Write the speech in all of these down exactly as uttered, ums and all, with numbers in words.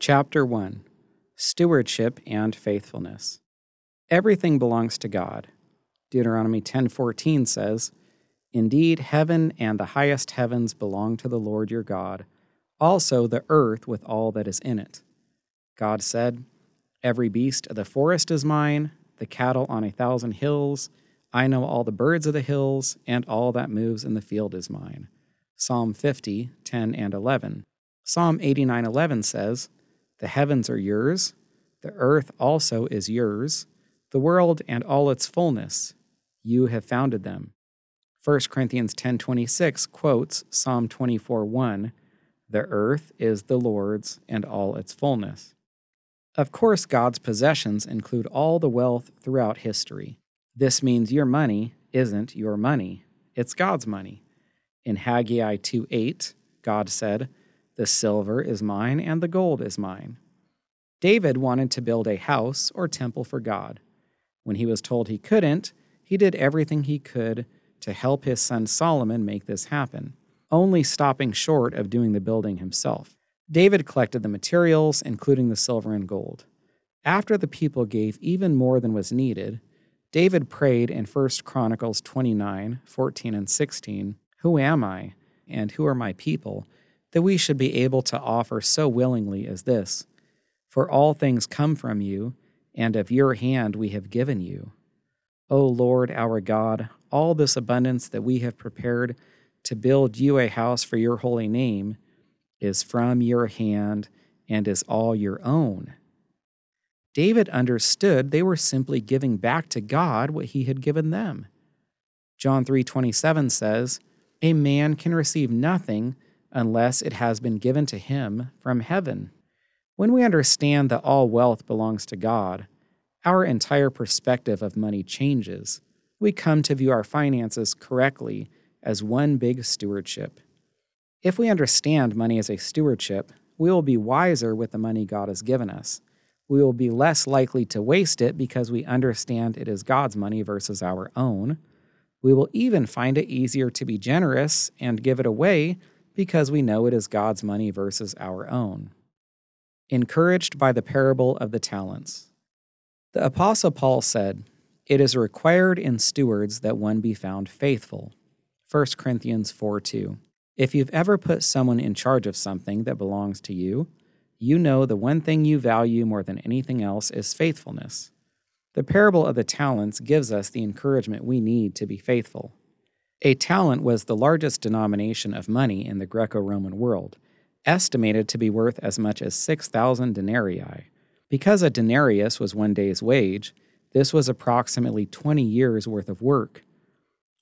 Chapter one. Stewardship and Faithfulness. Everything belongs to God. Deuteronomy ten fourteen says, "Indeed, heaven and the highest heavens belong to the Lord your God, also the earth with all that is in it." God said, "Every beast of the forest is mine, the cattle on a thousand hills. I know all the birds of the hills, and all that moves in the field is mine." Psalm fifty, ten, and eleven. Psalm eighty-nine, eleven says, "The heavens are yours, the earth also is yours, the world and all its fullness. You have founded them." First Corinthians ten twenty-six quotes Psalm twenty-four, one, "The earth is the Lord's and all its fullness." Of course, God's possessions include all the wealth throughout history. This means your money isn't your money. It's God's money. In Haggai two eight, God said, "The silver is mine and the gold is mine." David wanted to build a house or temple for God. When he was told he couldn't, he did everything he could to help his son Solomon make this happen, only stopping short of doing the building himself. David collected the materials, including the silver and gold. After the people gave even more than was needed, David prayed in First Chronicles twenty-nine, fourteen and sixteen, "Who am I, and who are my people, that we should be able to offer so willingly as this? For all things come from you, and of your hand we have given you. O Lord our God, all this abundance that we have prepared to build you a house for your holy name is from your hand and is all your own." David understood they were simply giving back to God what he had given them. John three twenty-seven says, "A man can receive nothing unless it has been given to him from heaven." When we understand that all wealth belongs to God, our entire perspective of money changes. We come to view our finances correctly as one big stewardship. If we understand money as a stewardship, we will be wiser with the money God has given us. We will be less likely to waste it because we understand it is God's money versus our own. We will even find it easier to be generous and give it away because we know it is God's money versus our own. Encouraged by the parable of the talents. The Apostle Paul said, "It is required in stewards that one be found faithful." First Corinthians four two. If you've ever put someone in charge of something that belongs to you, you know the one thing you value more than anything else is faithfulness. The parable of the talents gives us the encouragement we need to be faithful. A talent was the largest denomination of money in the Greco-Roman world, estimated to be worth as much as six thousand denarii. Because a denarius was one day's wage, this was approximately twenty years' worth of work.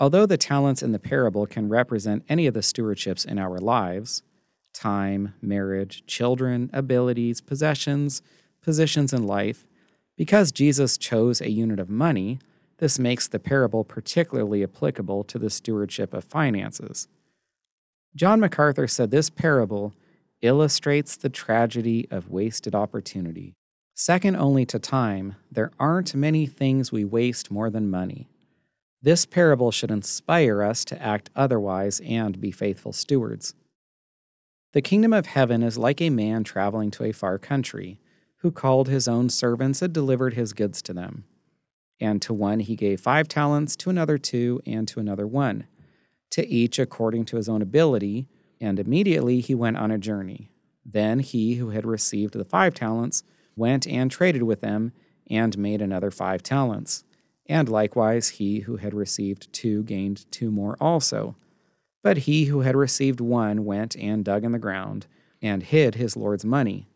Although the talents in the parable can represent any of the stewardships in our lives— time, marriage, children, abilities, possessions, positions in life. Because Jesus chose a unit of money, this makes the parable particularly applicable to the stewardship of finances. John MacArthur said this parable illustrates the tragedy of wasted opportunity. Second only to time, there aren't many things we waste more than money. This parable should inspire us to act otherwise and be faithful stewards. The kingdom of heaven is like a man traveling to a far country, who called his own servants and delivered his goods to them. And to one he gave five talents, to another two, and to another one, to each according to his own ability, and immediately he went on a journey. Then he who had received the five talents went and traded with them, and made another five talents. And likewise he who had received two gained two more also. But he who had received one went and dug in the ground, and hid his Lord's money.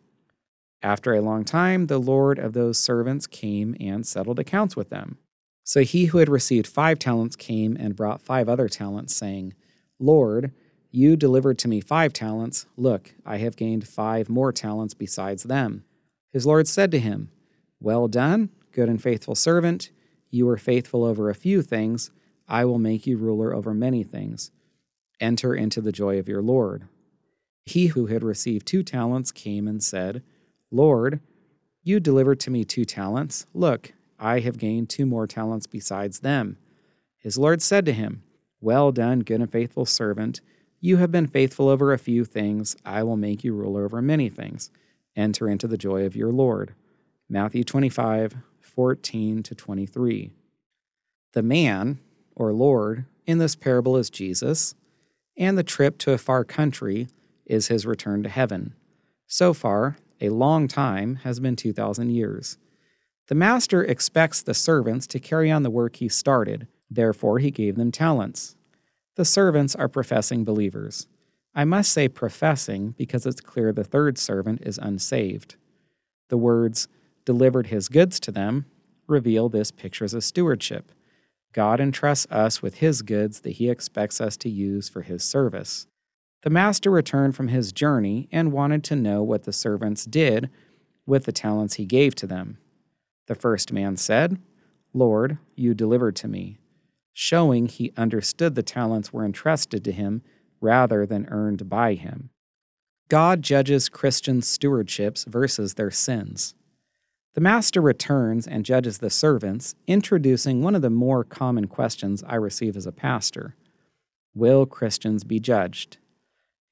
After a long time, the Lord of those servants came and settled accounts with them. So he who had received five talents came and brought five other talents, saying, 'Lord, you delivered to me five talents. Look, I have gained five more talents besides them.' His Lord said to him, 'Well done, good and faithful servant. You were faithful over a few things. I will make you ruler over many things. Enter into the joy of your Lord.' He who had received two talents came and said, 'Lord, you delivered to me two talents. Look, I have gained two more talents besides them.' His Lord said to him, 'Well done, good and faithful servant. You have been faithful over a few things. I will make you ruler over many things. Enter into the joy of your Lord. Matthew twenty-five, fourteen to twenty-three. The man, or Lord, in this parable is Jesus, and the trip to a far country is his return to heaven. So far, a long time has been two thousand years. The master expects the servants to carry on the work he started, therefore he gave them talents. The servants are professing believers. I must say professing because it's clear the third servant is unsaved. The words, delivered his goods to them, reveal this pictures of stewardship. God entrusts us with his goods that he expects us to use for his service. The master returned from his journey and wanted to know what the servants did with the talents he gave to them. The first man said, Lord, you delivered to me, showing he understood the talents were entrusted to him rather than earned by him. God judges Christian stewardships versus their sins. The master returns and judges the servants, introducing one of the more common questions I receive as a pastor. Will Christians be judged?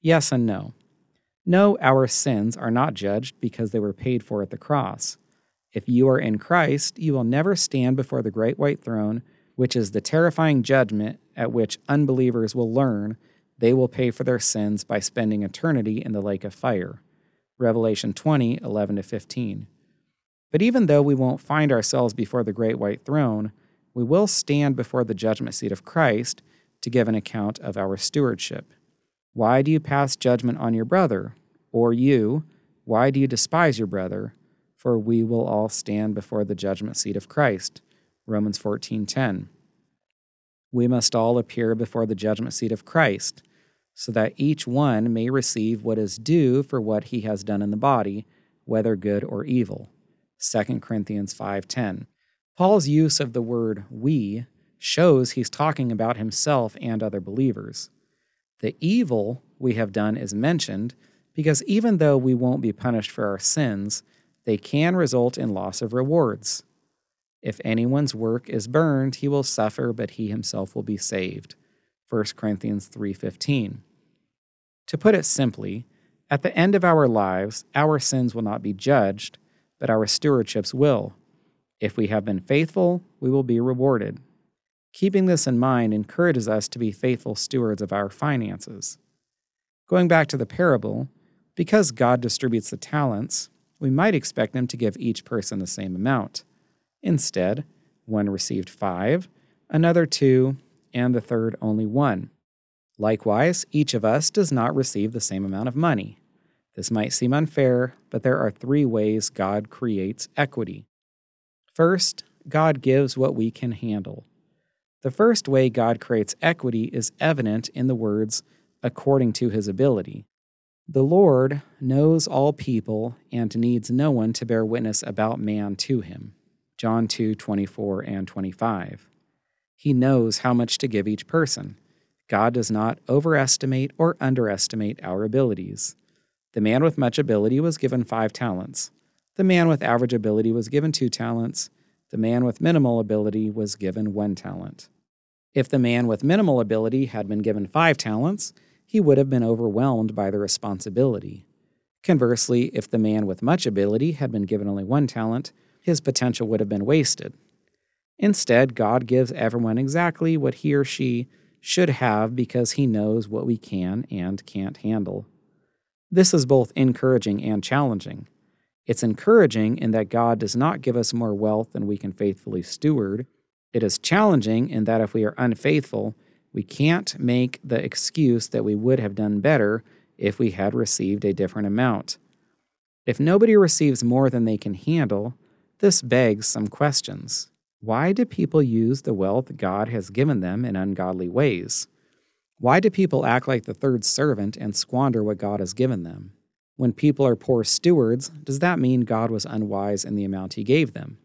Yes and no. No, our sins are not judged because they were paid for at the cross. If you are in Christ, you will never stand before the great white throne, which is the terrifying judgment at which unbelievers will learn they will pay for their sins by spending eternity in the lake of fire. Revelation twenty, eleven to fifteen. But even though we won't find ourselves before the great white throne, we will stand before the judgment seat of Christ to give an account of our stewardship. Why do you pass judgment on your brother? Or you, why do you despise your brother? For we will all stand before the judgment seat of Christ. Romans fourteen ten. We must all appear before the judgment seat of Christ, so that each one may receive what is due for what he has done in the body, whether good or evil. Second Corinthians five ten. Paul's use of the word we shows he's talking about himself and other believers. The evil we have done is mentioned because even though we won't be punished for our sins, they can result in loss of rewards. If anyone's work is burned, he will suffer, but he himself will be saved. First Corinthians three fifteen. To put it simply, at the end of our lives, our sins will not be judged, but our stewardships will. If we have been faithful, we will be rewarded. Keeping this in mind encourages us to be faithful stewards of our finances. Going back to the parable, because God distributes the talents, we might expect him to give each person the same amount. Instead, one received five, another two, and the third only one. Likewise, each of us does not receive the same amount of money. This might seem unfair, but there are three ways God creates equity. First, God gives what we can handle. The first way God creates equity is evident in the words, according to his ability. The Lord knows all people and needs no one to bear witness about man to him. John two twenty-four and twenty-five. He knows how much to give each person. God does not overestimate or underestimate our abilities. The man with much ability was given five talents. The man with average ability was given two talents. The man with minimal ability was given one talent. If the man with minimal ability had been given five talents, he would have been overwhelmed by the responsibility. Conversely, if the man with much ability had been given only one talent, his potential would have been wasted. Instead, God gives everyone exactly what he or she should have because he knows what we can and can't handle. This is both encouraging and challenging. It's encouraging in that God does not give us more wealth than we can faithfully steward. It is challenging in that if we are unfaithful, we can't make the excuse that we would have done better if we had received a different amount. If nobody receives more than they can handle, this begs some questions. Why do people use the wealth God has given them in ungodly ways? Why do people act like the third servant and squander what God has given them? When people are poor stewards, does that mean God was unwise in the amount he gave them?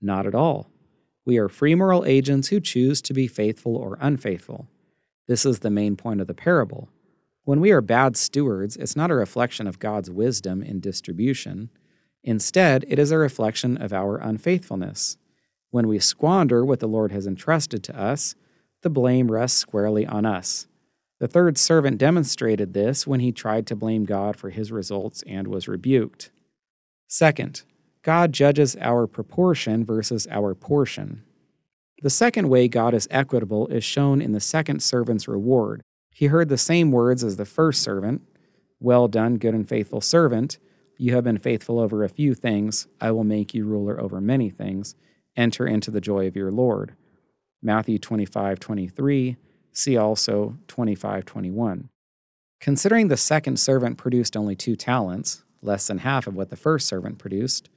Not at all. We are free moral agents who choose to be faithful or unfaithful. This is the main point of the parable. When we are bad stewards, it's not a reflection of God's wisdom in distribution. Instead, it is a reflection of our unfaithfulness. When we squander what the Lord has entrusted to us, the blame rests squarely on us. The third servant demonstrated this when he tried to blame God for his results and was rebuked. Second, God judges our proportion versus our portion. The second way God is equitable is shown in the second servant's reward. He heard the same words as the first servant. Well done, good and faithful servant. You have been faithful over a few things. I will make you ruler over many things. Enter into the joy of your Lord. Matthew twenty-five twenty-three. See also twenty-five twenty-one. Considering the second servant produced only two talents, less than half of what the first servant produced,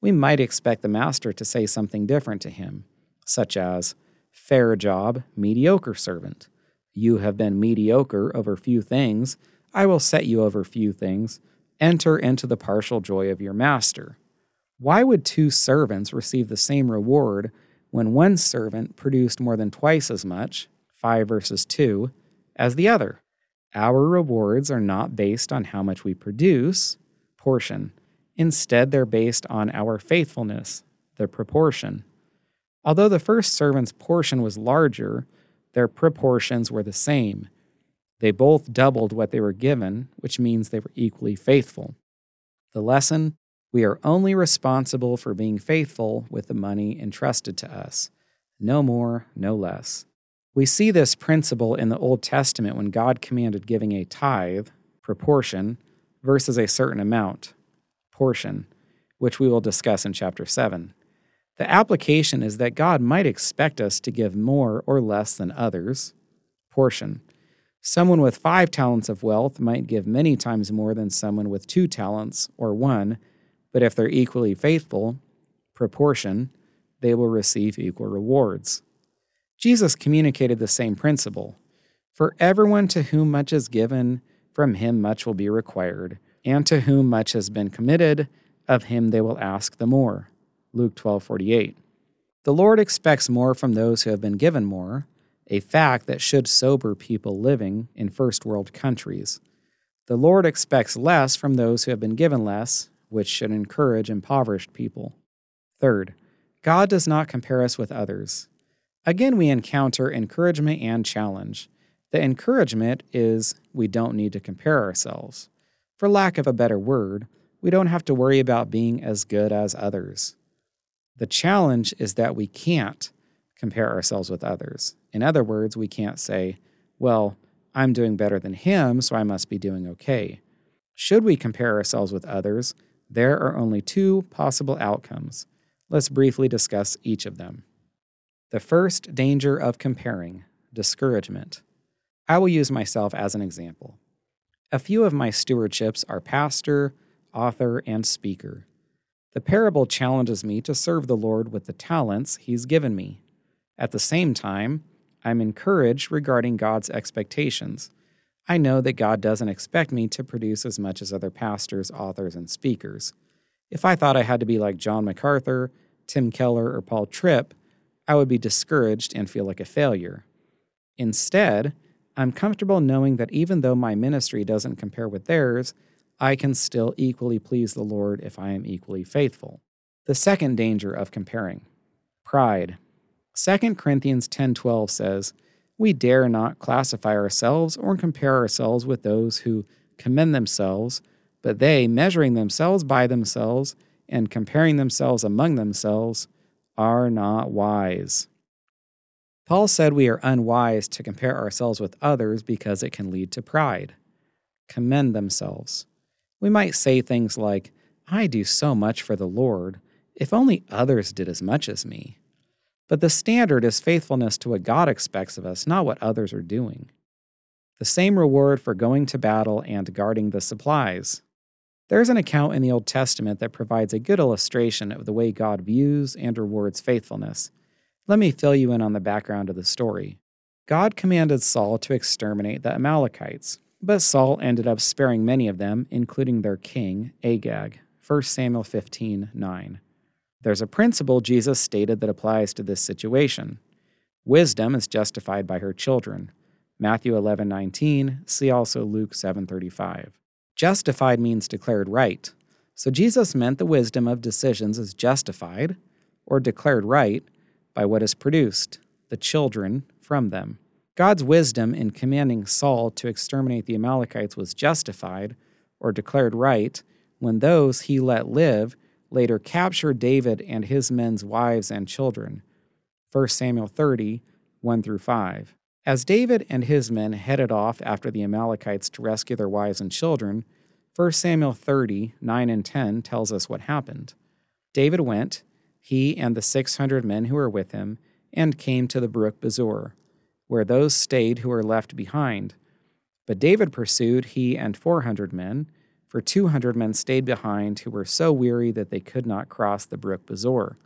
we might expect the master to say something different to him, such as, fair job, mediocre servant. You have been mediocre over few things. I will set you over few things. Enter into the partial joy of your master. Why would two servants receive the same reward when one servant produced more than twice as much, five versus two, as the other? Our rewards are not based on how much we produce, portion. Instead, they're based on our faithfulness, the proportion. Although the first servant's portion was larger, their proportions were the same. They both doubled what they were given, which means they were equally faithful. The lesson, we are only responsible for being faithful with the money entrusted to us. No more, no less. We see this principle in the Old Testament when God commanded giving a tithe, proportion, versus a certain amount, portion, which we will discuss in chapter seven. The application is that God might expect us to give more or less than others, portion. Someone with five talents of wealth might give many times more than someone with two talents or one, but if they're equally faithful, proportion, they will receive equal rewards. Jesus communicated the same principle. For everyone to whom much is given, from him much will be required, and to whom much has been committed, of him they will ask the more. Luke twelve forty-eight. The Lord expects more from those who have been given more, a fact that should sober people living in first world countries. The Lord expects less from those who have been given less, which should encourage impoverished people. Third, God does not compare us with others. Again, we encounter encouragement and challenge. The encouragement is we don't need to compare ourselves. For lack of a better word, we don't have to worry about being as good as others. The challenge is that we can't compare ourselves with others. In other words, we can't say, well, I'm doing better than him, so I must be doing okay. Should we compare ourselves with others, there are only two possible outcomes. Let's briefly discuss each of them. The first danger of comparing, discouragement. I will use myself as an example. A few of my stewardships are pastor, author, and speaker. The parable challenges me to serve the Lord with the talents He's given me. At the same time, I'm encouraged regarding God's expectations. I know that God doesn't expect me to produce as much as other pastors, authors, and speakers. If I thought I had to be like John MacArthur, Tim Keller, or Paul Tripp, I would be discouraged and feel like a failure. Instead, I'm comfortable knowing that even though my ministry doesn't compare with theirs, I can still equally please the Lord if I am equally faithful. The second danger of comparing, pride. Second Corinthians ten twelve says, we dare not classify ourselves or compare ourselves with those who commend themselves, but they, measuring themselves by themselves and comparing themselves among themselves, are not wise. Paul said we are unwise to compare ourselves with others because it can lead to pride. Commend themselves. We might say things like, I do so much for the Lord, if only others did as much as me. But the standard is faithfulness to what God expects of us, not what others are doing. The same reward for going to battle and guarding the supplies. There's an account in the Old Testament that provides a good illustration of the way God views and rewards faithfulness. Let me fill you in on the background of the story. God commanded Saul to exterminate the Amalekites, but Saul ended up sparing many of them, including their king, Agag, First Samuel fifteen nine. There's a principle Jesus stated that applies to this situation. Wisdom is justified by her children. Matthew eleven nineteen, see also Luke seven thirty-five. Justified means declared right. So Jesus meant the wisdom of decisions is justified, or declared right, by what is produced, the children from them. God's wisdom in commanding Saul to exterminate the Amalekites was justified, or declared right, when those he let live later captured David and his men's wives and children. First Samuel thirty, one through five. As David and his men headed off after the Amalekites to rescue their wives and children, First Samuel thirty, nine and ten tells us what happened. David went, he and the six hundred men who were with him, and came to the brook Bezor, where those stayed who were left behind. But David pursued, he and four hundred men, for two hundred men stayed behind who were so weary that they could not cross the brook Bezor.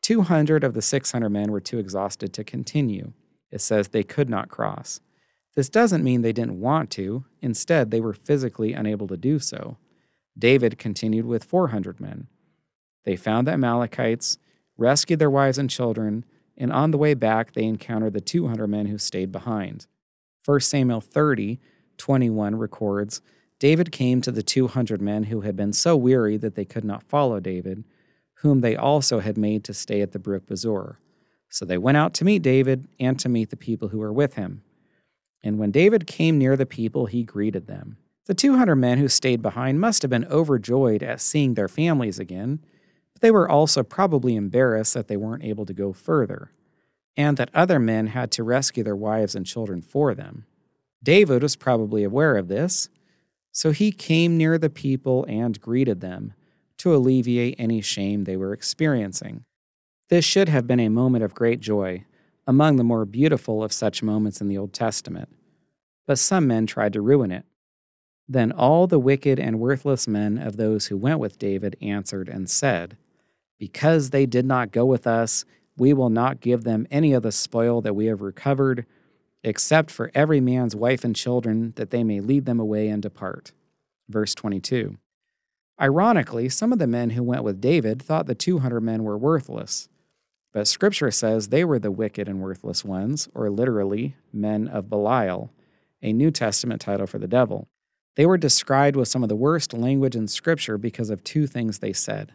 two hundred of the six hundred men were too exhausted to continue. It says they could not cross. This doesn't mean they didn't want to. Instead, they were physically unable to do so. David continued with four hundred men. They found the Amalekites, rescued their wives and children, and on the way back they encountered the two hundred men who stayed behind. First Samuel thirty, twenty-one records, David came to the two hundred men who had been so weary that they could not follow David, whom they also had made to stay at the brook Bezor. So they went out to meet David and to meet the people who were with him. And when David came near the people, he greeted them. The two hundred men who stayed behind must have been overjoyed at seeing their families again, but they were also probably embarrassed that they weren't able to go further, and that other men had to rescue their wives and children for them. David was probably aware of this, so he came near the people and greeted them to alleviate any shame they were experiencing. This should have been a moment of great joy, among the more beautiful of such moments in the Old Testament. But some men tried to ruin it. Then all the wicked and worthless men of those who went with David answered and said, "Because they did not go with us, we will not give them any of the spoil that we have recovered, except for every man's wife and children, that they may lead them away and depart." Verse twenty-two. Ironically, some of the men who went with David thought the two hundred men were worthless. But Scripture says they were the wicked and worthless ones, or literally, men of Belial, a New Testament title for the devil. They were described with some of the worst language in Scripture because of two things they said.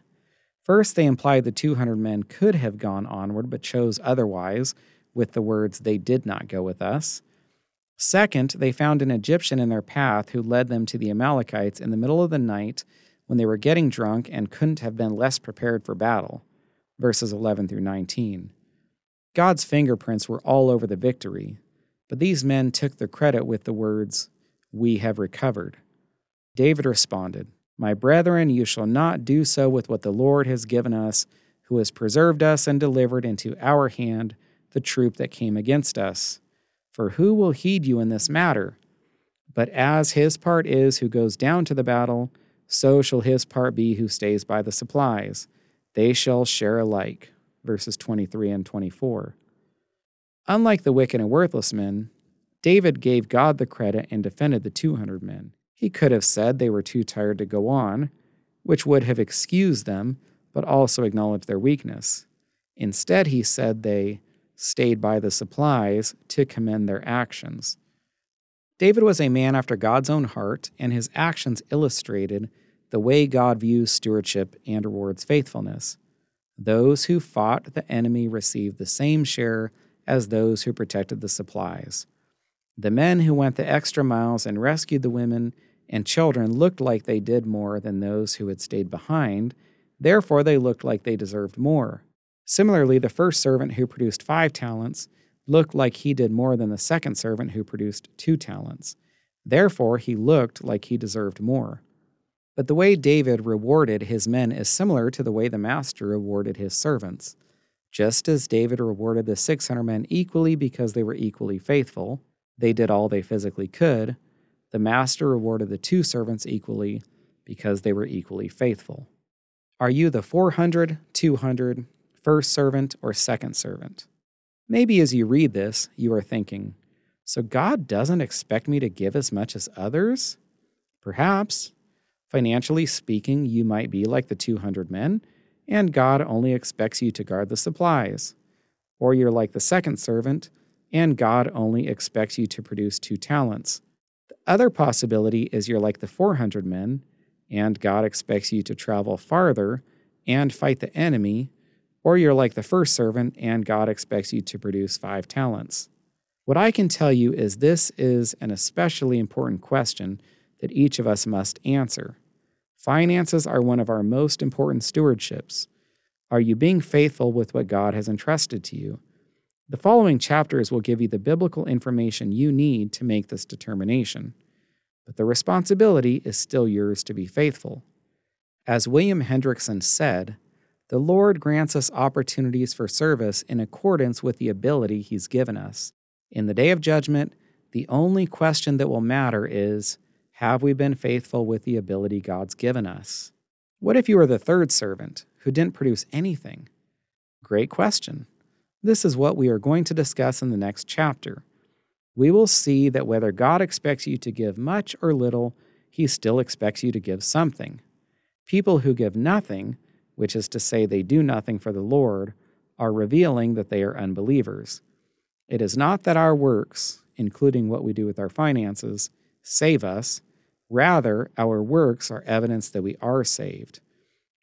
First, they implied the two hundred men could have gone onward but chose otherwise, with the words, "They did not go with us." Second, they found an Egyptian in their path who led them to the Amalekites in the middle of the night when they were getting drunk and couldn't have been less prepared for battle. Verses eleven through nineteen. God's fingerprints were all over the victory, but these men took the credit with the words, "We have recovered." David responded, "My brethren, you shall not do so with what the Lord has given us, who has preserved us and delivered into our hand the troop that came against us. For who will heed you in this matter? But as his part is who goes down to the battle, so shall his part be who stays by the supplies. They shall share alike." Verses twenty-three and twenty-four. Unlike the wicked and worthless men, David gave God the credit and defended the two hundred men. He could have said they were too tired to go on, which would have excused them, but also acknowledged their weakness. Instead, he said they stayed by the supplies to commend their actions. David was a man after God's own heart, and his actions illustrated the way God views stewardship and rewards faithfulness. Those who fought the enemy received the same share as those who protected the supplies. The men who went the extra miles and rescued the women and children looked like they did more than those who had stayed behind, therefore they looked like they deserved more. Similarly, the first servant who produced five talents looked like he did more than the second servant who produced two talents. Therefore, he looked like he deserved more. But the way David rewarded his men is similar to the way the master rewarded his servants. Just as David rewarded the six hundred men equally because they were equally faithful, they did all they physically could, the master rewarded the two servants equally because they were equally faithful. Are you the four hundred, two hundred, first servant, or second servant? Maybe as you read this, you are thinking, "So God doesn't expect me to give as much as others?" Perhaps. Financially speaking, you might be like the two hundred men, and God only expects you to guard the supplies. Or you're like the second servant, and God only expects you to produce two talents. The other possibility is you're like the four hundred men, and God expects you to travel farther and fight the enemy. Or you're like the first servant, and God expects you to produce five talents. What I can tell you is this is an especially important question that each of us must answer. Finances are one of our most important stewardships. Are you being faithful with what God has entrusted to you? The following chapters will give you the biblical information you need to make this determination, but the responsibility is still yours to be faithful. As William Hendrickson said, the Lord grants us opportunities for service in accordance with the ability He's given us. In the day of judgment, the only question that will matter is, have we been faithful with the ability God's given us? What if you were the third servant who didn't produce anything? Great question. This is what we are going to discuss in the next chapter. We will see that whether God expects you to give much or little, He still expects you to give something. People who give nothing, which is to say they do nothing for the Lord, are revealing that they are unbelievers. It is not that our works, including what we do with our finances, save us. Rather, our works are evidence that we are saved.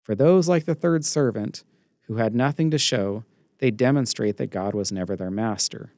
For those like the third servant, who had nothing to show, they demonstrate that God was never their master.